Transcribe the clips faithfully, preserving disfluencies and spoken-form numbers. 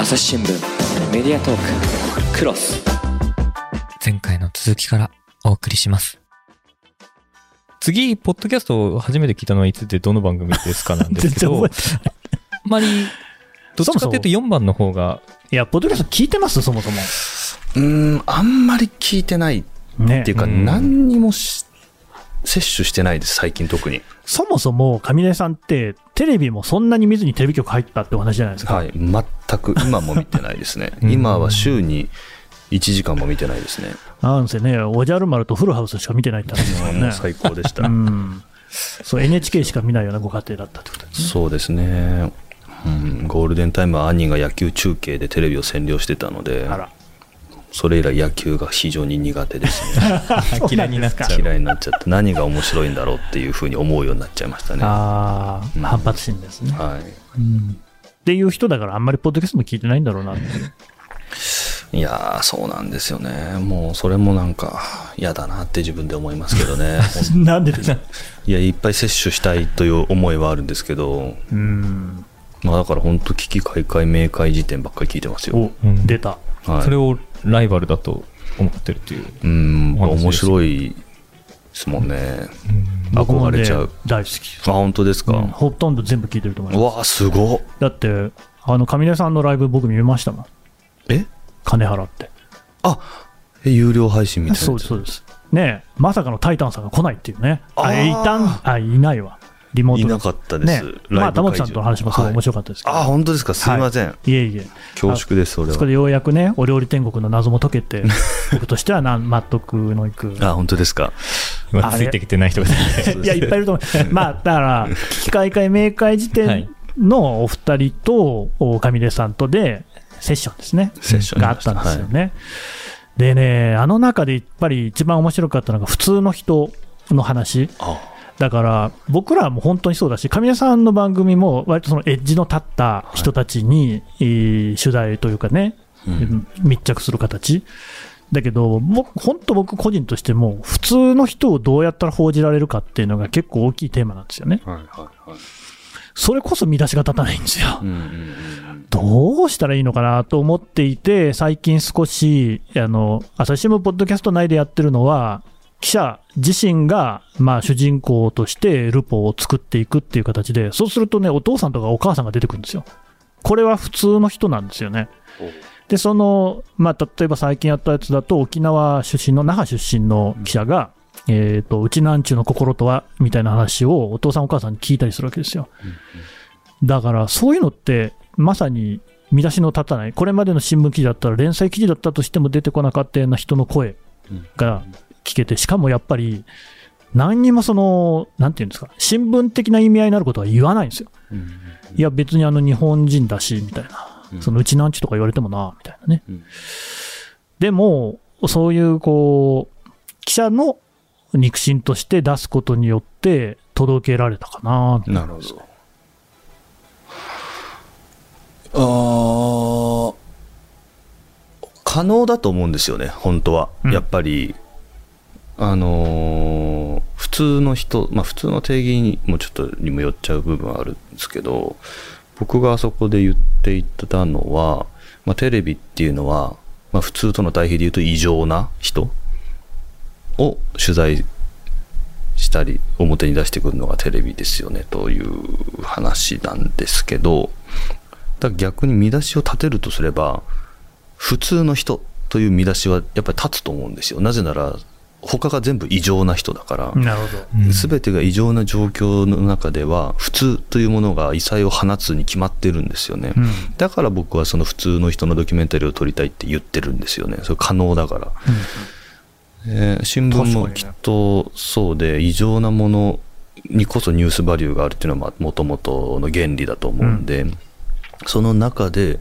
朝日新聞メディアトーククロス、前回の続きからお送りします。次ポッドキャストを初めて聞いたのはいつでどの番組ですかなんですけどあまりどっちかというとよんばんの方が、いやポッドキャスト聞いてます？そもそもうーんあんまり聞いてない、ね、っていうか何にもし摂取してないです最近特に。そもそも上出さんってテレビもそんなに見ずにテレビ局入ったってお話じゃないですか。はい、全く今も見てないですね今は週にいちじかんも見てないですね。なんせね、おじゃる丸とフルハウスしか見てないって話ですもんね最高でしたうんそう エヌエイチケー しか見ないようなご家庭だったってことですね。そうですね、うん、ゴールデンタイムは兄が野球中継でテレビを占領してたので、あらそれ以来野球が非常に苦手ですね嫌いになっちゃう嫌いになっちゃって何が面白いんだろうっていうふうに思うようになっちゃいましたね。あ、うん、反発心ですね、はい、うん、っていう人だからあんまりポッドキャストも聞いてないんだろうなっていやーそうなんですよね。もうそれもなんか嫌だなって自分で思いますけどねなんでですか。いやいっぱい摂取したいという思いはあるんですけど、うん、まあ、だから本当危機開会明快辞典ばっかり聞いてますよ。お、うん、出た、はい、それをライバルだと思ってるっていう、うん、面白いですもんね、うん、憧れちゃう、大好き。あ、本当ですか、うん、ほとんど全部聞いてると思います。うわすごっ。だってあの上出さんのライブ僕見ましたもん。え、金払って、あ有料配信みたいな。そうですそうです、ね、えまさかのタイタンさんが来ないっていうね。あいたん、あいないわ、リモートいなかったです、ね、まあ、玉木さんとの話もすごい面白かったですけど、はい、あ本当ですか、すいません、はい、いえいえ恐縮です。それはそこでようやくね、お料理天国の謎も解けて僕としては納得のいくあ本当ですか、今ついてきてない人がいやいっぱいいると思うまあだから危機開会明快時点のお二人と上出さんとでセッションですね、セッションがあったんですよね、はい、でね、あの中でやっぱり一番面白かったのが普通の人の話。ああ、だから僕らも本当にそうだし、上出さんの番組も割とそのエッジの立った人たちに取材というかね、うん、密着する形だけど、本当僕個人としても普通の人をどうやったら報じられるかっていうのが結構大きいテーマなんですよね、はいはいはい、それこそ見出しが立たないんですよ、うんうんうん、どうしたらいいのかなと思っていて、最近少しあの朝日新聞ポッドキャスト内でやってるのは、記者自身がまあ主人公としてルポを作っていくっていう形で、そうするとね、お父さんとかお母さんが出てくるんですよ。これは普通の人なんですよね。でその、まあ、例えば最近やったやつだと、沖縄出身の那覇出身の記者が、うん、えーと、うちなんちゅうの心とはみたいな話をお父さんお母さんに聞いたりするわけですよ、うん、だからそういうのってまさに見出しの立たない、これまでの新聞記事だったら連載記事だったとしても出てこなかったような人の声が、うん聞けて、しかもやっぱり何にもそのなんていうんですか、新聞的な意味合いになることは言わないんですよ、うんうんうん、いや別にあの日本人だしみたいな、うん、そのうちなんちとか言われてもなみたいなね、うん、でもそういうこう記者の肉親として出すことによって届けられたかな。なるほど、あ可能だと思うんですよね本当は、うん、やっぱりあのー、普通の人、まあ、普通の定義にもちょっとにも寄っちゃう部分はあるんですけど、僕があそこで言っていたのは、まあ、テレビっていうのは、まあ、普通との対比で言うと異常な人を取材したり表に出してくるのがテレビですよねという話なんですけど、だから逆に見出しを立てるとすれば普通の人という見出しはやっぱり立つと思うんですよ。なぜなら他が全部異常な人だから。なるほど、うん、全てが異常な状況の中では普通というものが異彩を放つに決まってるんですよね、うん、だから僕はその普通の人のドキュメンタリーを撮りたいって言ってるんですよね。それ可能だから、うんえー、新聞もきっとそうで、異常なものにこそニュースバリューがあるっていうのはもともとの原理だと思うんで、うん、その中で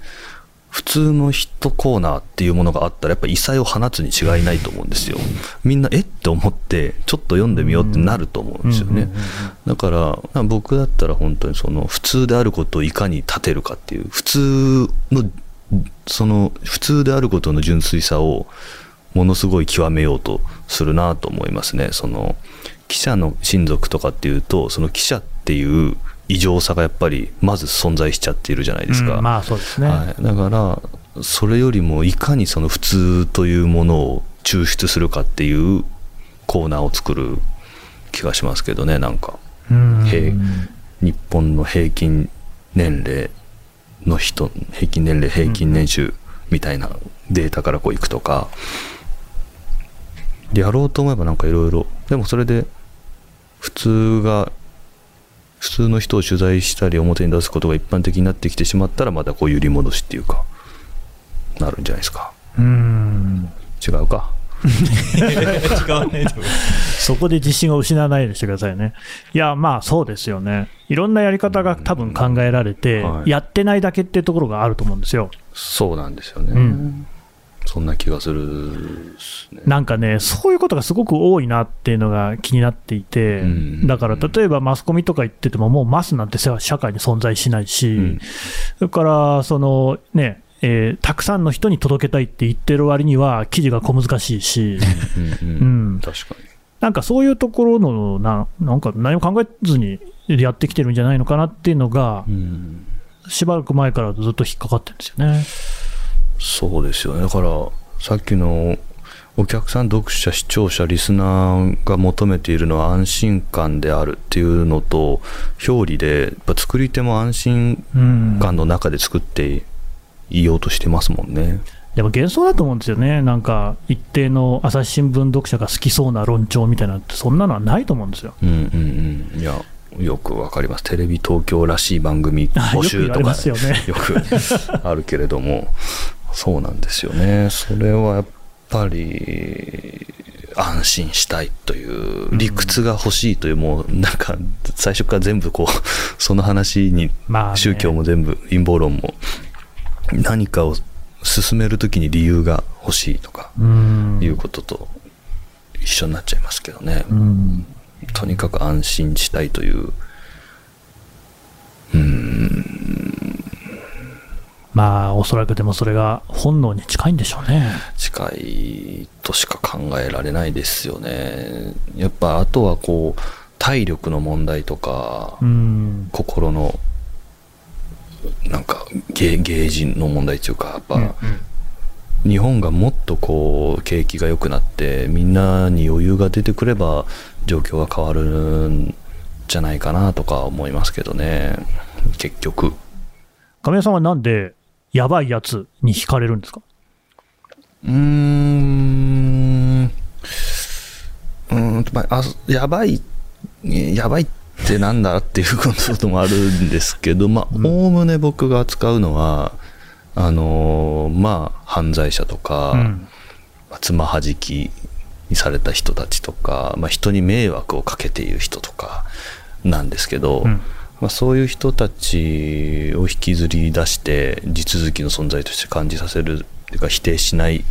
普通の人コーナーっていうものがあったらやっぱり異彩を放つに違いないと思うんですよ。みんなえって思ってちょっと読んでみようってなると思うんですよね。だから僕だったら本当にその普通であることをいかに立てるかっていう、普通のその普通であることの純粋さをものすごい極めようとするなと思いますね。その記者の親族とかっていうと、その記者っていう異常さがやっぱりまず存在しちゃっているじゃないですか、うん、まあそうですね、はい、だからそれよりもいかにその普通というものを抽出するかっていうコーナーを作る気がしますけどね。なんか、うん、日本の平均年齢の人平均年齢平均年収みたいなデータからこういくとか、やろうと思えばなんかいろいろ、でもそれで普通が普通の人を取材したり表に出すことが一般的になってきてしまったら、またこう揺り戻しっていうかなるんじゃないですか。うーん、違うか違わないとそこで自信を失わないようにしてくださいね。いやまあそうですよね、いろんなやり方が多分考えられて、うんはい、やってないだけっていうところがあると思うんですよ。そうなんですよね、うん、そんな気がするす、ね、なんかねそういうことがすごく多いなっていうのが気になっていて、うん、だから例えばマスコミとか言っててももうマスなんて社会に存在しないし、うん、それからそのねえー、たくさんの人に届けたいって言ってる割には記事が小難しいし、うんうんうん、確かになんかそういうところの な, なんか何も考えずにやってきてるんじゃないのかなっていうのが、うん、しばらく前からずっと引っかかってるんですよね。そうですよね。だからさっきのお客さん読者視聴者リスナーが求めているのは安心感であるっていうのと表裏でやっぱ作り手も安心感の中で作っている、うん言いようとしてますもんね。でも幻想だと思うんですよね。なんか一定の朝日新聞読者が好きそうな論調みたいなってそんなのはないと思うんですよ、うんうんうん、いやよくわかります。テレビ東京らしい番組募集とか、ね、よく言われますよねよくあるけれどもそうなんですよね。それはやっぱり安心したいという理屈が欲しいという、うん、もうなんか最初から全部こうその話に、まあね、宗教も全部陰謀論も何かを進めるときに理由が欲しいとかいうことと一緒になっちゃいますけどね。うんとにかく安心したいという、うーんまあおそらくでもそれが本能に近いんでしょうね。近いとしか考えられないですよね。やっぱあとはこう体力の問題とかうん心のなんかゲージの問題というかやっぱ、うんうん、日本がもっとこう景気が良くなってみんなに余裕が出てくれば状況が変わるんじゃないかなとか思いますけどね。結局亀井さんはなんでやばいやつに惹かれるんですか？うーんうーんやばいやばいってなんだっていうこともあるんですけど、まあおおむね僕が扱うのはあのー、まあ犯罪者とか、うん、つまはじきにされた人たちとか、まあ、人に迷惑をかけている人とかなんですけど、うんまあ、そういう人たちを引きずり出して地続きの存在として感じさせるというか否定しない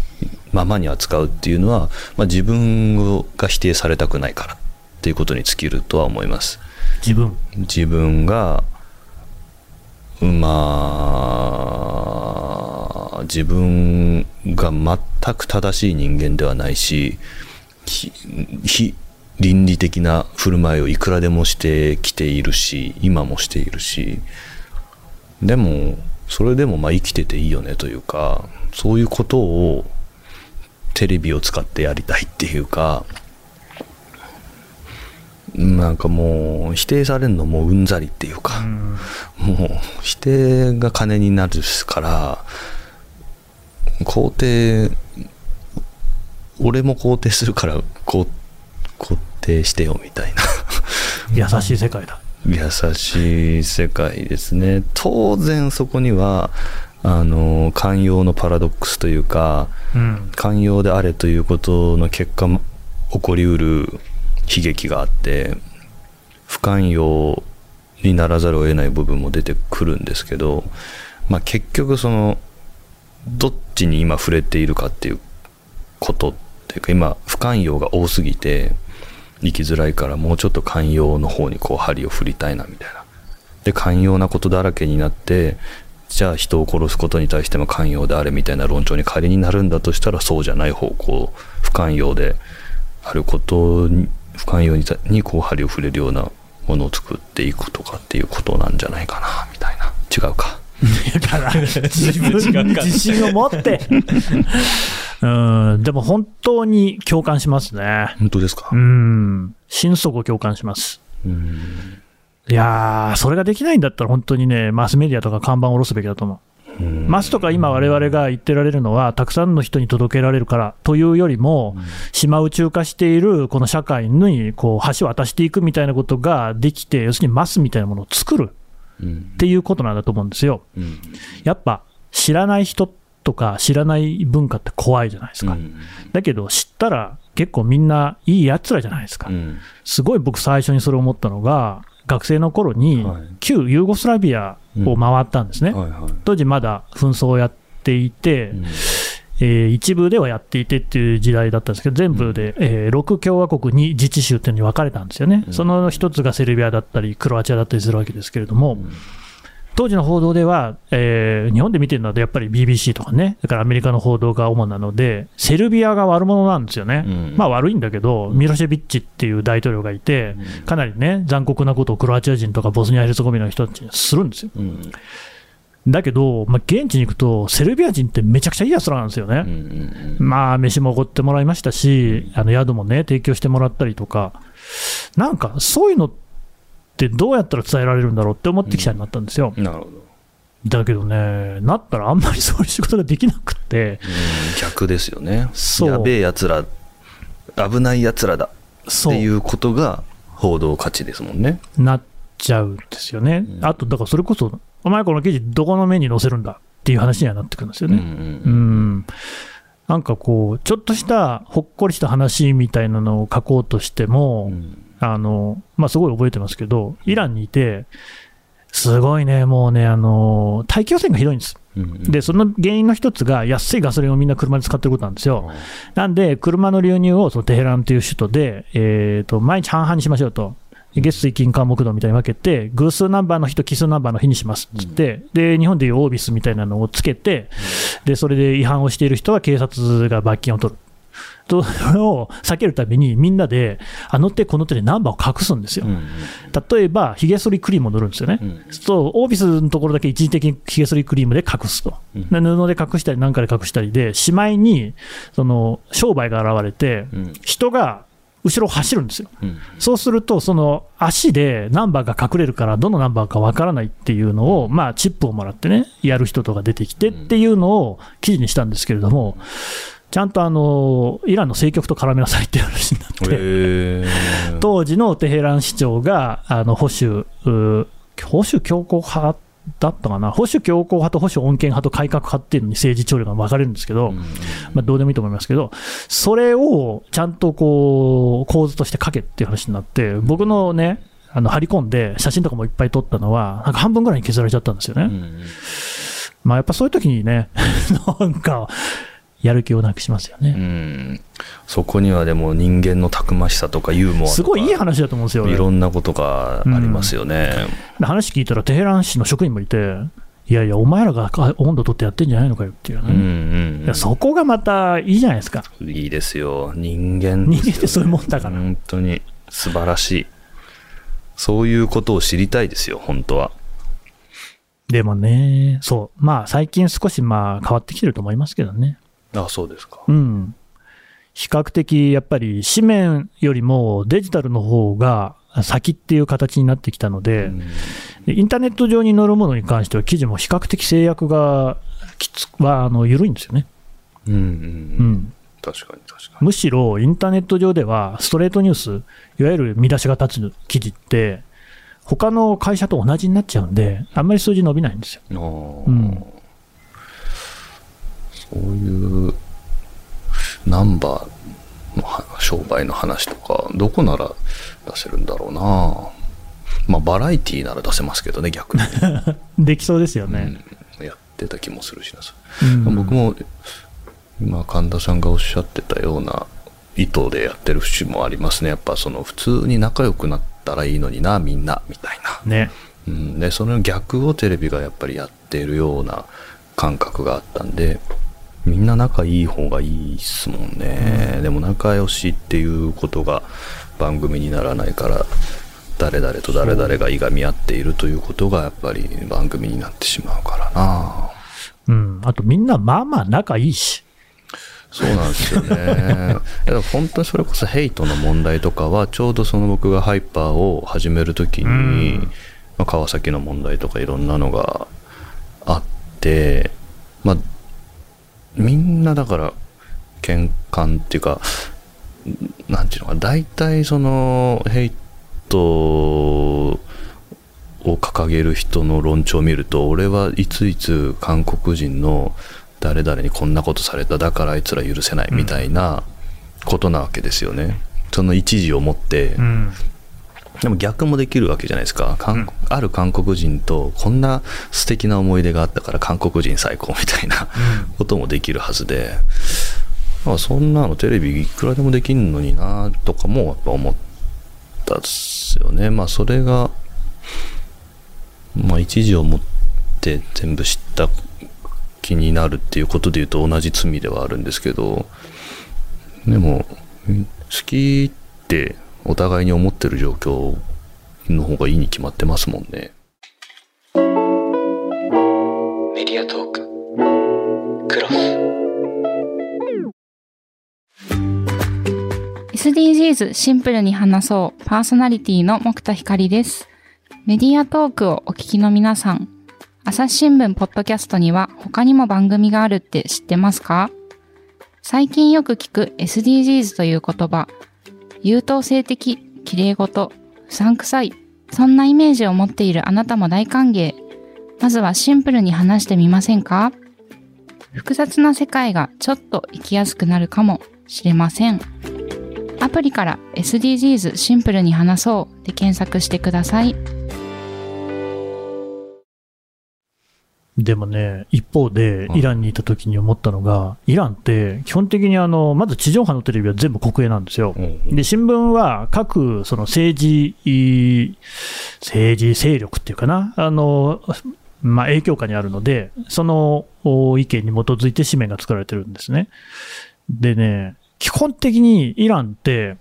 ままに扱うっていうのは、まあ、自分が否定されたくないからっていうことに尽きるとは思います。自分自分がまあ自分が全く正しい人間ではないし非倫理的な振る舞いをいくらでもしてきているし今もしているし、でもそれでもまあ生きてていいよねというかそういうことをテレビを使ってやりたいっていうか、なんかもう否定されるのもうんざりっていうか、うん、もう否定が金になるから肯定俺も肯定するから肯定してよみたいな優しい世界だ優しい世界ですね。当然そこにはあの寛容のパラドックスというか、うん、寛容であれということの結果起こりうる悲劇があって不寛容にならざるを得ない部分も出てくるんですけど、まあ、結局そのどっちに今触れているかっていうことっていうか今不寛容が多すぎて生きづらいからもうちょっと寛容の方にこう針を振りたいなみたいなで寛容なことだらけになってじゃあ人を殺すことに対しても寛容であれみたいな論調に仮になるんだとしたらそうじゃない方向不寛容であることに不寛容にこう針を振れるようなものを作っていくとかっていうことなんじゃないかなみたいな。違うか。だから自分自信を持ってうん、でも本当に共感しますね。本当ですか。うん、心底共感します。うん、いやー、それができないんだったら本当にね、マスメディアとか看板を下ろすべきだと思う。うん、マスとか今我々が言ってられるのはたくさんの人に届けられるからというよりも、うん、島宇宙化しているこの社会にこう橋を渡していくみたいなことができて、要するにマスみたいなものを作るっていうことなんだと思うんですよ。うん、やっぱ知らない人とか知らない文化って怖いじゃないですか。うん、だけど知ったら結構みんないいやつらじゃないですか。うん、すごい僕最初にそれ思ったのが、学生の頃に旧ユーゴスラビアを回ったんですね。うん、はいはい、当時まだ紛争をやっていて、うん、えー、一部ではやっていてっていう時代だったんですけど、全部で、えー、ろく共和国に自治州っていうのに分かれたんですよね。うん、その一つがセルビアだったりクロアチアだったりするわけですけれども、うん、当時の報道では、えー、日本で見てるのはやっぱり ビービーシー とかね、だからアメリカの報道が主なので、セルビアが悪者なんですよね。うん、まあ悪いんだけど、ミロシェビッチっていう大統領がいて、かなりね、残酷なことをクロアチア人とかボスニア・ヘルツェゴビナの人たちにするんですよ。うん、だけど、まあ、現地に行くとセルビア人ってめちゃくちゃいいやつらなんですよね。うんうんうん、まあ飯もおごってもらいましたし、あの宿もね提供してもらったりとか、なんかそういうのってどうやったら伝えられるんだろうって思ってきたようになったんですよ。うん、なるほど。だけどね、なったらあんまりそういう仕事ができなくて、うん、逆ですよね。そう、やべえやつら、危ないやつらだっていうことが報道価値ですもんね。なっちゃうんですよね。うん、あとだからそれこそ、お前この記事どこの目に載せるんだっていう話にはなってくるんですよね。うんうんうん、なんかこうちょっとしたほっこりした話みたいなのを書こうとしても、うん、あのまあ、すごい覚えてますけど、イランにいてすごいね、もうね、あの大気汚染がひどいんです。うんうん、でその原因の一つが安いガソリンをみんな車で使ってることなんですよ。うん、なんで車の流入をそのテヘランという首都で、えー、と毎日半々にしましょうと、月水金火木土みたいに分けて、偶数ナンバーの日と奇数ナンバーの日にしますって言って、うん、で日本でいうオービスみたいなのをつけて、うん、でそれで違反をしている人は警察が罰金を取ると、それを避けるためにみんなであの手この手でナンバーを隠すんですよ。うん、例えばヒゲ剃りクリームを塗るんですよね。うん、そう、オービスのところだけ一時的にヒゲ剃りクリームで隠すと、うん、布で隠したり何かで隠したりで、しまいにその商売が現れて、うん、人が後ろを走るんですよ。うん、そうするとその足でナンバーが隠れるから、どのナンバーかわからないっていうのを、まあチップをもらってねやる人とか出てきてっていうのを記事にしたんですけれども、ちゃんとあのイランの政局と絡めなさいっていう話になって、えー、当時のテヘラン市長があの保守保守強硬派だったかな、保守強硬派と保守穏健派と改革派っていうのに政治潮流が分かれるんですけど、うん、まあ、どうでもいいと思いますけど、それをちゃんとこう構図として書けっていう話になって、僕のね、あの張り込んで写真とかもいっぱい撮ったのはなんか半分ぐらいに削られちゃったんですよね。うん、まあやっぱそういう時にねなんかやる気をなくしますよね。うん、そこにはでも人間のたくましさとかユーモアとか、すごいいい話だと思うんですよ。いろんなことがありますよね。うん、話聞いたらテヘラン市の職員もいて、いやいやお前らが温度取ってやってんじゃないのかよっていうね。うんうんうん、いやそこがまたいいじゃないですか。いいですよ、人間ですよね。人間ってそういうもんだから本当に素晴らしい。そういうことを知りたいですよ本当は。でもね、そう、まあ最近少しまあ変わってきてると思いますけどね。ああ、そうですか。うん、比較的やっぱり紙面よりもデジタルの方が先っていう形になってきたので、うん、インターネット上に載るものに関しては記事も比較的制約がきつはあの緩いんですよね。うんうんうんうん、確かに確かに。むしろインターネット上ではストレートニュース、いわゆる見出しが立つ記事って他の会社と同じになっちゃうんで、あんまり数字伸びないんですよ。あ、うんそういうナンバーの商売の話とかどこなら出せるんだろうな。まあバラエティーなら出せますけどね、逆にできそうですよね。うん、やってた気もするしな。うん、僕も今神田さんがおっしゃってたような意図でやってる節もありますね。やっぱその普通に仲良くなったらいいのになみんなみたいなね。うん、でその逆をテレビがやっぱりやってるような感覚があったんで、みんな仲いい方がいいっすもんね。うん、でも仲良しっていうことが番組にならないから誰々と誰々がいがみ合っているということがやっぱり番組になってしまうからな。うん、あとみんなまあまあ仲いいし。そうなんですよね。だから本当にそれこそヘイトの問題とかはちょうどその僕がハイパーを始めるときに、うんまあ、川崎の問題とかいろんなのがあって、まあ、みんなだから喧嘩っていうかなんていうのか大体そのヘイトを掲げる人の論調を見ると俺はいついつ韓国人の誰々にこんなことされただからあいつら許せないみたいなことなわけですよね、うん、その一時を持って、うん、でも逆もできるわけじゃないですか、うん、ある韓国人とこんな素敵な思い出があったから韓国人最高みたいなこともできるはずで、うん、あそんなのテレビいくらでもできるのになとかもやっぱ思ったっすよね。まあそれが、まあ、一時を持って全部知った気になるっていうことでいうと同じ罪ではあるんですけど、でも好きってお互いに思ってる状況の方がいいに決まってますもんね。メディアトーククロス エスディージーズ シンプルに話そう。パーソナリティの木田光です。メディアトークをお聞きの皆さん、朝日新聞ポッドキャストには他にも番組があるって知ってますか？最近よく聞く エスディージーズ という言葉、優等生的、綺麗事、不散臭い、そんなイメージを持っているあなたも大歓迎。まずはシンプルに話してみませんか？複雑な世界がちょっと生きやすくなるかもしれません。アプリから エスディージーズ シンプルに話そうで検索してください。でもね、一方でイランにいた時に思ったのが、うん、イランって基本的にあのまず地上波のテレビは全部国営なんですよ、うん、で新聞は各その政治政治勢力っていうかな、あの、まあ、影響下にあるのでその意見に基づいて紙面が作られてるんですね。でね、基本的にイランって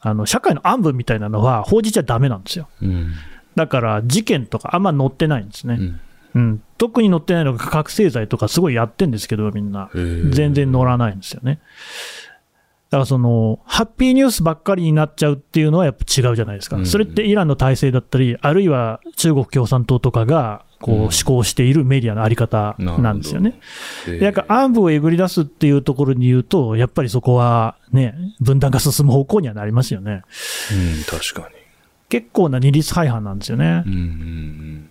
あの社会の暗部みたいなのは報じちゃダメなんですよ、うん、だから事件とかあんま載ってないんですね、うん、うん、特に載ってないのが覚醒剤とかすごいやってんですけどみんな全然載らないんですよね。だからそのハッピーニュースばっかりになっちゃうっていうのはやっぱ違うじゃないですか、うん、それってイランの体制だったりあるいは中国共産党とかがこう施行しているメディアのあり方なんですよね。だから暗部をえぐり出すっていうところに言うとやっぱりそこはね分断が進む方向にはなりますよね、うん、確かに結構な二律背反なんですよね、うんうん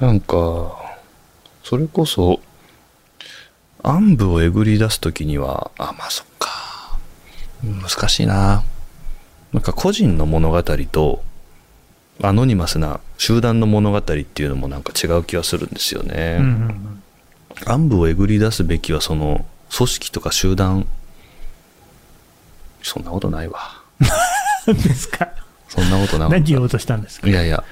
うん。なんかそれこそ暗部をえぐり出すときにはあまあそっか難しいな、なんか個人の物語とアノニマスな集団の物語っていうのもなんか違う気はするんですよね、うんうんうん、暗部をえぐり出すべきはその組織とか集団、そんなことないわですか？そんなことなかった。何言おうとしたんですか？いやいや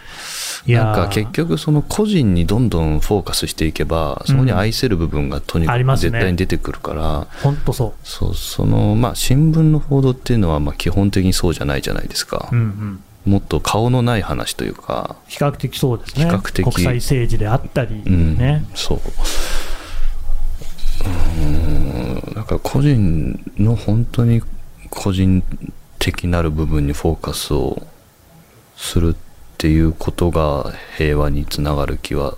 なんか結局その個人にどんどんフォーカスしていけばそこに愛せる部分がとにかく絶対に出てくるから、本当そう、そのまあ新聞の報道っていうのはまあ基本的にそうじゃないじゃないですか、うんうん、もっと顔のない話というか比較的そうですね、比較的国際政治であったりね、うん、そう、うーん、なんか個人の本当に個人的なる部分にフォーカスをするっていうことが平和につながる気は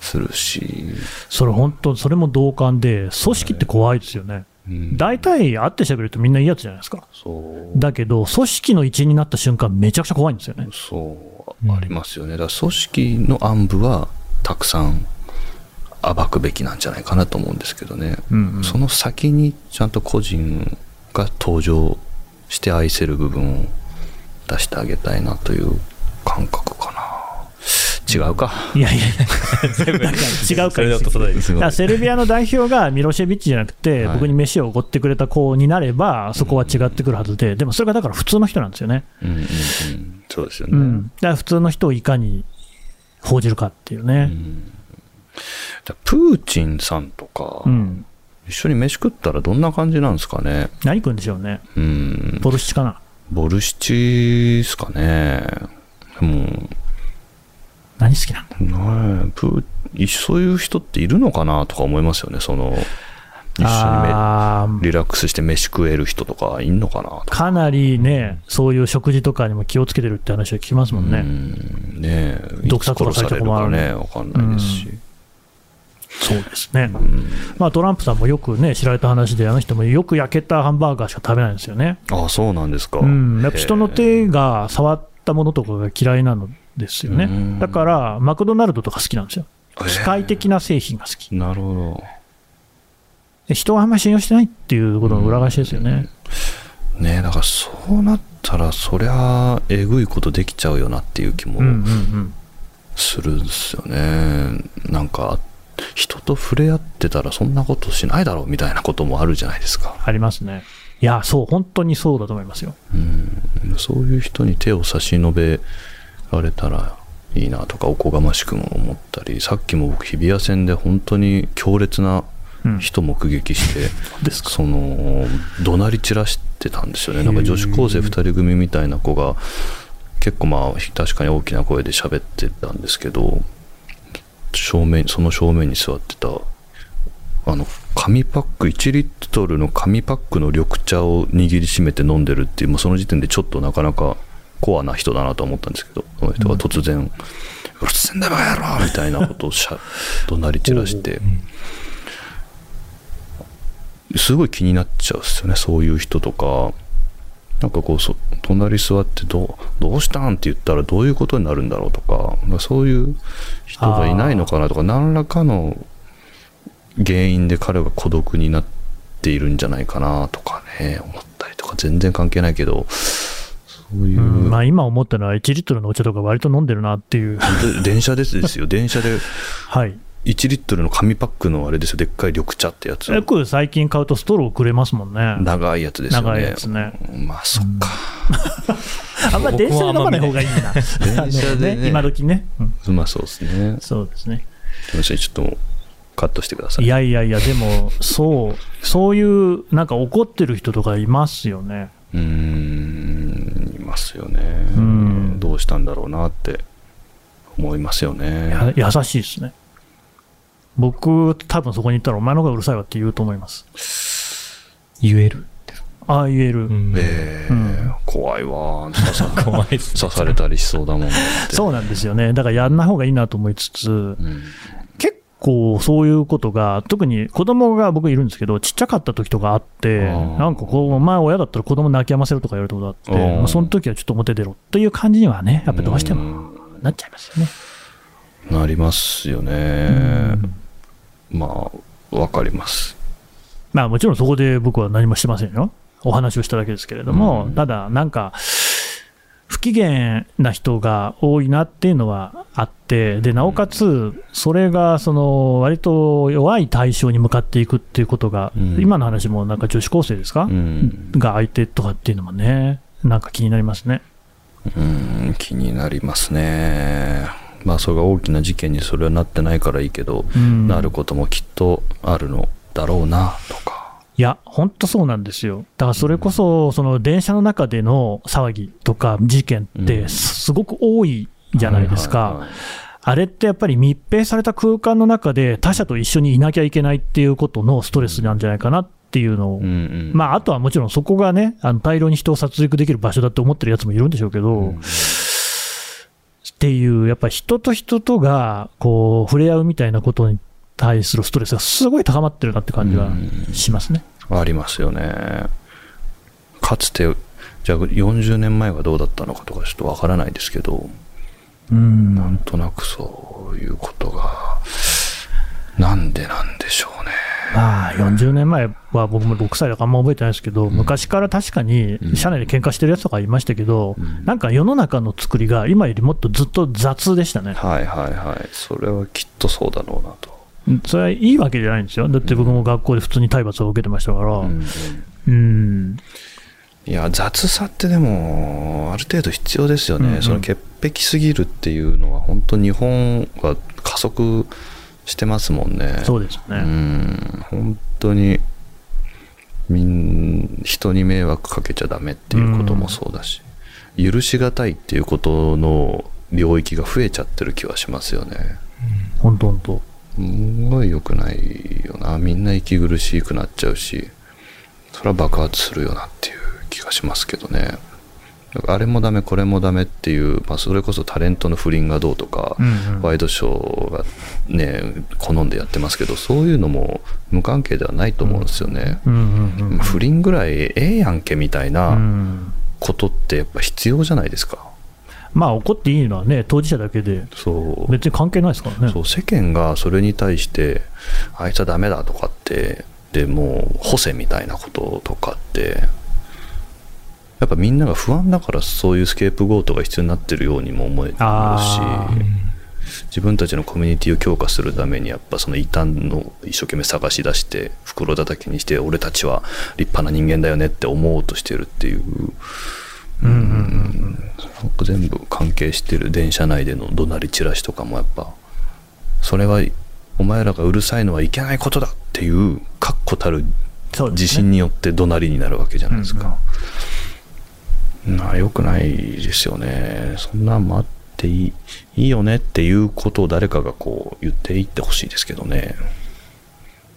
するし、それ本当それも同感で組織って怖いですよね、うん、大体会って喋るとみんないいやつじゃないですか。そうだけど組織の一員になった瞬間めちゃくちゃ怖いんですよね。そうありますよね、うん、だから組織の暗部はたくさん暴くべきなんじゃないかなと思うんですけどね、うんうん、その先にちゃんと個人が登場して愛せる部分を出してあげたいなという感覚かな。違うか。いやいや全部違うから。セルビアの代表がミロシェビッチじゃなくて、はい、僕に飯をおごってくれた子になればそこは違ってくるはずで、でもそれがだから普通の人なんですよね、うんうんうん、そうですよね、うん、だから普通の人をいかに報じるかっていうね、うん、だプーチンさんとか、うん、一緒に飯食ったらどんな感じなんですかね。何食うんでしょうね、うん、ポルシチかな。ボルシチですかね。もう何好きなの？ねえ、そういう人っているのかなとか思いますよね。その一緒にリラックスして飯食える人とかいんのかなとか。かなりね、そういう食事とかにも気をつけてるって話は聞きますもんね。うんねえ、毒殺とかされてるからね、分かんないですし。うんそうですね、うんまあ、トランプさんもよく、ね、知られた話で、あの人もよく焼けたハンバーガーしか食べないんですよね。ああそうなんですか、うん、やっぱ人の手が触ったものとかが嫌いなのですよね。だからマクドナルドとか好きなんですよ。機械的な製品が好き。なるほど。人はあんまり信用してないっていうことの裏返しですよね。うんねえ、だからそうなったらそりゃえぐいことできちゃうよなっていう気もするんですよね、うんうんうん、なんかあって人と触れ合ってたらそんなことしないだろうみたいなこともあるじゃないですか。ありますね。いやそう本当にそうだと思いますよ。うんそういう人に手を差し伸べられたらいいなとかおこがましくも思ったり、さっきも僕日比谷線で本当に強烈な人目撃して、うん、ですかその怒鳴り散らしてたんですよね。なんか女子高生ふたり組みたいな子が結構まあ確かに大きな声で喋ってたんですけど、正面その正面に座ってたあの紙パックいちリットルの紙パックの緑茶を握りしめて飲んでるっていう、もうその時点でちょっとなかなかコアな人だなと思ったんですけど、その人が突然、うん、うるせえんだバカ野郎みたいなことをしゃ怒鳴り散らしてすごい気になっちゃうんですよね。そういう人とかなんかこうそ隣座ってど う, どうしたんって言ったらどういうことになるんだろうとか、そういう人がいないのかなとか、何らかの原因で彼が孤独になっているんじゃないかなとかね思ったりとか、全然関係ないけどそういう、うんまあ、今思ったのはいちリットルのお茶とか割と飲んでるなっていう電車ですですよ電車ではいいちリットルの紙パックのあれですよ、でっかい緑茶ってやつ。よく最近買うとストローくれますもんね。長いやつですよね。長いやつね。まあそっか。あんま電車で飲まない方がいいな。電車でね。今時ね。うん、まあそうですね。そうですね。ちょっとカットしてください。いやいやいやでもそうそういうなんか怒ってる人とかいますよね。うーんいますよね。うんどうしたんだろうなって思いますよね。優しいですね。僕多分そこに行ったらお前の方がうるさいわって言うと思います。言えるああ言える、うんえーうん、怖いわ刺 さ, 怖い刺されたりしそうだもんってそうなんですよね。だからやんない方がいいなと思いつつ、うん、結構そういうことが特に子供が僕いるんですけどちっちゃかった時とかあってなんかこうお前親だったら子供泣き止ませるとか言われたことあって、まあ、その時はちょっと表出ろという感じにはねやっぱりどうしてもなっちゃいますよね。なりますよね、うん、まあわかります、まあ、もちろんそこで僕は何もしてませんよ。お話をしただけですけれども、うん、ただなんか不機嫌な人が多いなっていうのはあって、でなおかつそれがその割と弱い対象に向かっていくっていうことが、うん、今の話もなんか女子高生ですか、うん、が相手とかっていうのもねなんか気になりますね。うん気になりますね。まあ、それが大きな事件にそれはなってないからいいけど、うん、なることもきっとあるのだろうなとか。いや本当そうなんですよ。だからそれこそ、 その電車の中での騒ぎとか事件ってすごく多いじゃないですか、うんはいはいはい、あれってやっぱり密閉された空間の中で他者と一緒にいなきゃいけないっていうことのストレスなんじゃないかなっていうのを、うんうんまあ、あとはもちろんそこがねあの大量に人を殺戮できる場所だって思ってるやつもいるんでしょうけど、うんっていうやっぱり人と人とがこう触れ合うみたいなことに対するストレスがすごい高まってるなって感じがしますね。ありますよね。かつてじゃあよんじゅうねんまえはどうだったのかとかちょっとわからないですけど、うんなんとなくそういうことがなんでなんでしょうね。まあよんじゅうねんまえは僕もろくさいだからあんま覚えてないですけど、うん、昔から確かに社内で喧嘩してるやつとかいましたけど、うん、なんか世の中の作りが今よりもっとずっと雑でしたね。はいはいはいそれはきっとそうだろうなと。それはいいわけじゃないんですよ。だって僕も学校で普通に体罰を受けてましたから、うんうん、いや雑さってでもある程度必要ですよね、うんうん、その潔癖すぎるっていうのは本当日本は加速してますもんね。そうですね。うん本当にみん人に迷惑かけちゃダメっていうこともそうだし、うん、許しがたいっていうことの領域が増えちゃってる気はしますよね。本当本当。すごい良くないよな。みんな息苦しくなっちゃうし、それは爆発するよなっていう気がしますけどね。あれもダメこれもダメっていう、まあ、それこそタレントの不倫がどうとか、うんうん、ワイドショーがね好んでやってますけど、そういうのも無関係ではないと思うんですよね、うんうんうんうん、不倫ぐらいええやんけみたいなことってやっぱ必要じゃないですか。まあ怒っていいのはね当事者だけで、そう別に関係ないですからね。そう世間がそれに対してあいつはダメだとかってでもう補正みたいなこととかってやっぱみんなが不安だからそういうスケープゴートが必要になってるようにも思えるし、自分たちのコミュニティを強化するためにやっぱその異端の一生懸命探し出して袋叩きにして俺たちは立派な人間だよねって思おうとしてるっていう、うんうんうん、なんか全部関係してる。電車内での怒鳴り散らしとかもやっぱそれはお前らがうるさいのはいけないことだっていう確固たる自信によって怒鳴りになるわけじゃないですか。なあ良くないですよね。そんなんもあっていい、いいよねっていうことを誰かがこう言っていってほしいですけどね。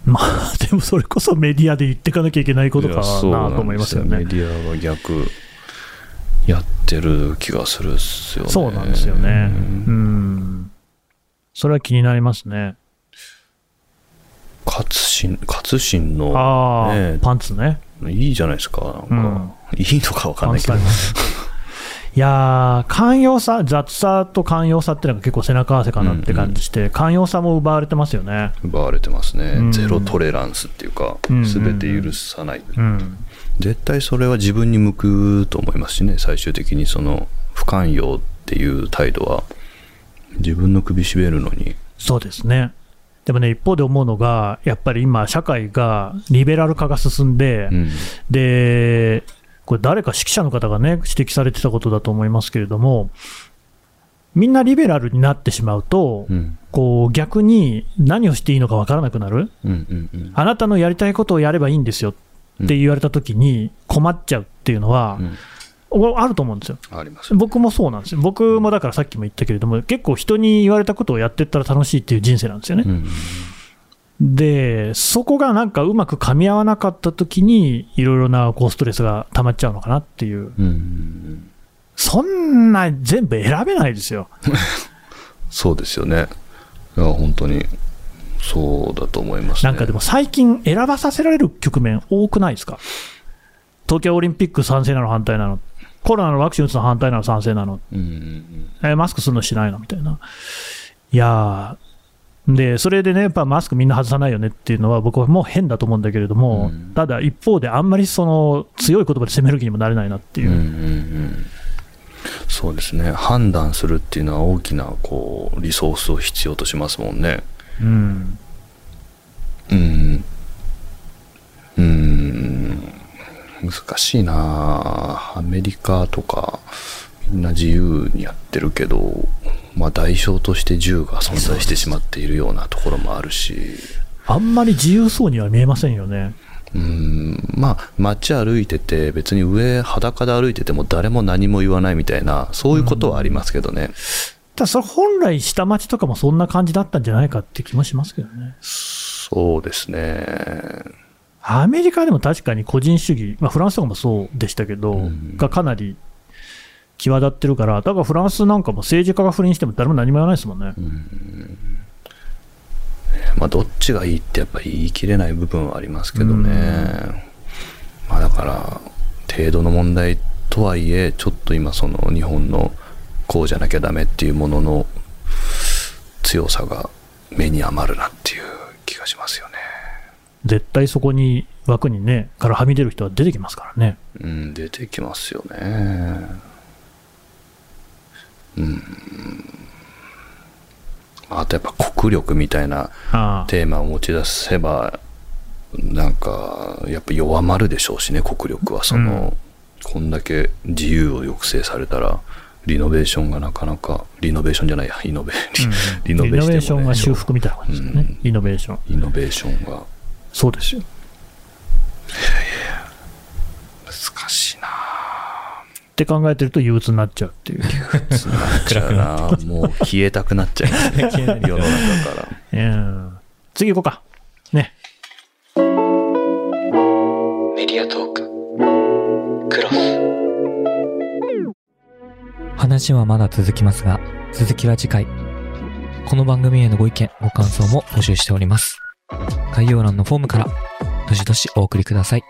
まあでもそれこそメディアで言っていかなきゃいけないことかなと思いますよね。メディアは逆やってる気がするっすよね。そうなんですよね。うん。それは気になりますね。カツシン、カツシンの、ね、あパンツね。いいじゃないですか。なんか、うん、いいのか分かんないけど。いやー、寛容さ、雑さと寛容さってのが結構背中合わせかなって感じして、うんうん、寛容さも奪われてますよね。奪われてますね、うん、ゼロトレランスっていうか、すべて許さない、うんうんうん、絶対それは自分に向くと思いますしね。最終的にその不寛容っていう態度は自分の首絞めるのに。そうですね。でもね、一方で思うのがやっぱり今社会がリベラル化が進んで、うん、でこれ誰か指揮者の方がね指摘されてたことだと思いますけれども、みんなリベラルになってしまうと、うん、こう逆に何をしていいのか分からなくなる、うんうんうん、あなたのやりたいことをやればいいんですよって言われたときに困っちゃうっていうのは、うんうんあると思うんですよ。ありますね。僕もそうなんですよ。僕もだからさっきも言ったけれども、結構人に言われたことをやってったら楽しいっていう人生なんですよね、うんうん、でそこがなんかうまく噛み合わなかった時にいろいろなこうストレスが溜まっちゃうのかなっていう、うんうんうん、そんな全部選べないですよそうですよね。いや本当にそうだと思いますね。なんかでも最近選ばさせられる局面多くないですか。東京オリンピック賛成なの反対なの、コロナのワクチン打つの反対なの賛成なの、うんうん、えマスクするのしないのみたいな。いやでそれでねやっぱマスクみんな外さないよねっていうのは僕はもう変だと思うんだけれども、うん、ただ一方であんまりその強い言葉で責める気にもなれないなっていう、うんうんうん、そうですね。判断するっていうのは大きなこうリソースを必要としますもんね。うんうんうん難しいな。アメリカとかみんな自由にやってるけど、まあ、代償として銃が存在してしまっているようなところもあるし、あんまり自由そうには見えませんよね。うーん、まあ、街歩いてて別に上裸で歩いてても誰も何も言わないみたいな、そういうことはありますけどね、うん、ただそれ本来下町とかもそんな感じだったんじゃないかって気もしますけどね。そうですね。アメリカでも確かに個人主義、まあ、フランスとかもそうでしたけど、うん、がかなり際立ってるから、だからフランスなんかも政治家が不倫しても誰も何も言わないですもんね、うんまあ、どっちがいいってやっぱり言い切れない部分はありますけどね、うんまあ、だから程度の問題とはいえちょっと今その日本のこうじゃなきゃダメっていうものの強さが目に余るなっていう気がしますよね。絶対そこに枠にねからはみ出る人は出てきますからね。うん出てきますよね。うんあとやっぱ国力みたいなテーマを持ち出せばなんかやっぱ弱まるでしょうしね。国力はその、うん、こんだけ自由を抑制されたらリノベーションがなかなかリノベーションじゃないやイノベ、うん、リノベーションが修復みたいな感じですね、うん、イノベーションイノベーションがそうですよ。いやいやって考えてると憂鬱になっちゃうっていう。暗くなっちゃうな。もう消えたくなっちゃう、ね、世の中から、うん、次行こうかね。メディアトーククロス。話はまだ続きますが、続きは次回。この番組へのご意見ご感想も募集しております。概要欄のフォームからどしどしお送りください。